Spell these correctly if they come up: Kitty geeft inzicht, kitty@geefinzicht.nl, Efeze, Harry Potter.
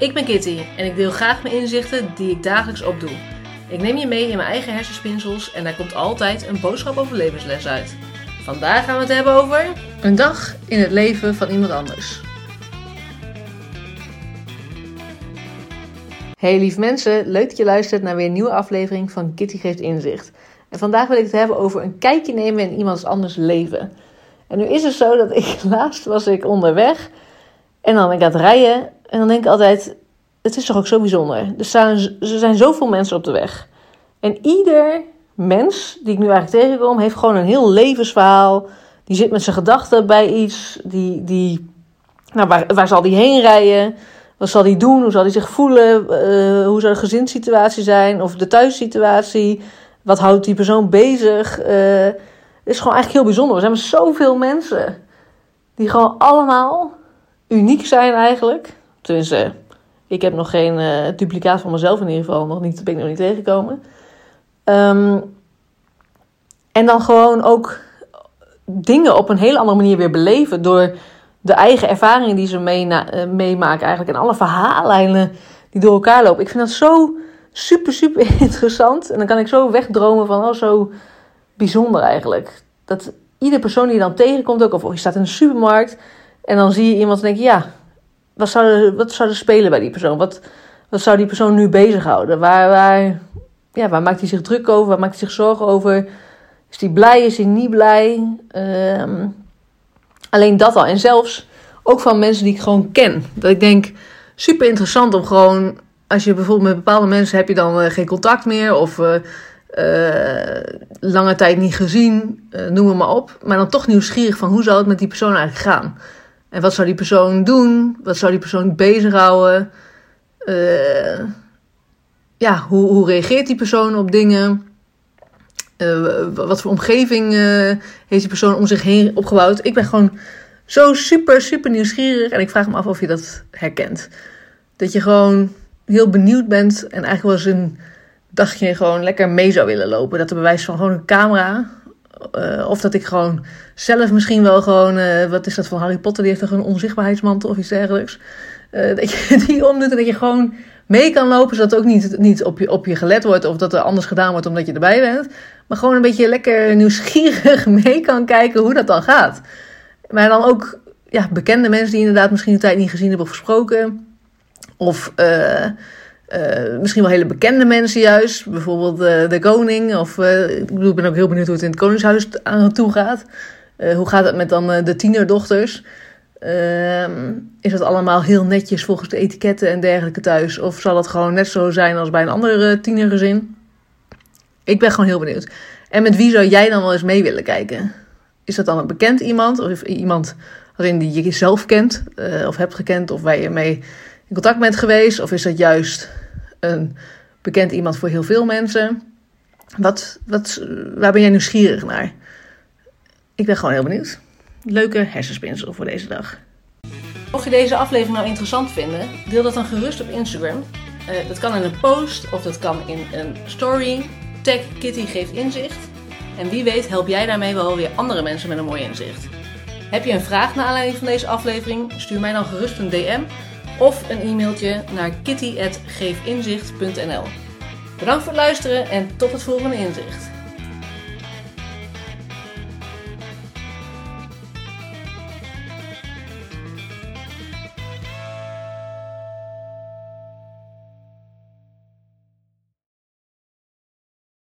Ik ben Kitty en ik deel graag mijn inzichten die ik dagelijks opdoe. Ik neem je mee in mijn eigen hersenspinsels en daar komt altijd een boodschap over levensles uit. Vandaag gaan we het hebben over... een dag in het leven van iemand anders. Hey lief mensen, leuk dat je luistert naar weer een nieuwe aflevering van Kitty geeft inzicht. En vandaag wil ik het hebben over een kijkje nemen in iemand anders leven. En nu is het zo dat laatst was ik onderweg en dan ben ik aan het rijden. En dan denk ik altijd, het is toch ook zo bijzonder. Er zijn zoveel mensen op de weg. En ieder mens die ik nu eigenlijk tegenkom, heeft gewoon een heel levensverhaal. Die zit met zijn gedachten bij iets. Waar zal die heen rijden? Wat zal die doen? Hoe zal die zich voelen? Hoe zal de gezinssituatie zijn? Of de thuissituatie? Wat houdt die persoon bezig? Het is gewoon eigenlijk heel bijzonder. Er zijn maar zoveel mensen die gewoon allemaal uniek zijn eigenlijk. Tenminste, ik heb nog geen duplicaat van mezelf in ieder geval. Ben ik nog niet tegengekomen. En dan gewoon ook dingen op een hele andere manier weer beleven. Door de eigen ervaringen die ze meemaken eigenlijk. En alle verhaallijnen die door elkaar lopen. Ik vind dat zo super, super interessant. En dan kan ik zo wegdromen van zo bijzonder eigenlijk. Dat iedere persoon die je dan tegenkomt ook. Of je staat in de supermarkt en dan zie je iemand en denk je wat zou er spelen bij die persoon? Wat zou die persoon nu bezighouden? Waar maakt hij zich druk over? Waar maakt hij zich zorgen over? Is hij blij? Is hij niet blij? Alleen dat al. En zelfs ook van mensen die ik gewoon ken. Dat ik denk, super interessant om gewoon... als je bijvoorbeeld met bepaalde mensen heb je dan geen contact meer... of lange tijd niet gezien, noem het maar op. Maar dan toch nieuwsgierig van hoe zou het met die persoon eigenlijk gaan... En wat zou die persoon doen? Wat zou die persoon bezighouden? Hoe reageert die persoon op dingen? Wat voor omgeving heeft die persoon om zich heen opgebouwd? Ik ben gewoon zo super, super nieuwsgierig. En ik vraag me af of je dat herkent. Dat je gewoon heel benieuwd bent. En eigenlijk wel eens een dagje gewoon lekker mee zou willen lopen. Dat er bij wijze van gewoon een camera... of dat ik gewoon zelf misschien wel gewoon... wat is dat van Harry Potter? Die heeft toch een onzichtbaarheidsmantel of iets dergelijks. Dat je die omdoet en dat je gewoon mee kan lopen... zodat er ook niet op je gelet wordt... of dat er anders gedaan wordt omdat je erbij bent. Maar gewoon een beetje lekker nieuwsgierig mee kan kijken hoe dat dan gaat. Maar dan ook bekende mensen die inderdaad misschien een tijd niet gezien hebben of gesproken. Of... misschien wel hele bekende mensen juist. Bijvoorbeeld de koning. Of ik ben ook heel benieuwd hoe het in het koningshuis aan toe gaat. Hoe gaat het met dan de tienerdochters? Is dat allemaal heel netjes volgens de etiketten en dergelijke thuis? Of zal dat gewoon net zo zijn als bij een ander tienergezin? Ik ben gewoon heel benieuwd. En met wie zou jij dan wel eens mee willen kijken? Is dat dan een bekend iemand? Of iemand die je zelf kent? Of hebt gekend? Of waar je mee in contact bent geweest? Of is dat juist... een bekend iemand voor heel veel mensen. Waar ben jij nieuwsgierig naar? Ik ben gewoon heel benieuwd. Leuke hersenspinsel voor deze dag. Mocht je deze aflevering nou interessant vinden... deel dat dan gerust op Instagram. Dat kan in een post of dat kan in een story. Tag Kitty geeft inzicht. En wie weet help jij daarmee wel weer andere mensen met een mooi inzicht. Heb je een vraag naar aanleiding van deze aflevering? Stuur mij dan gerust een DM... of een e-mailtje naar kitty@geefinzicht.nl. Bedankt voor het luisteren en tot het volgende inzicht.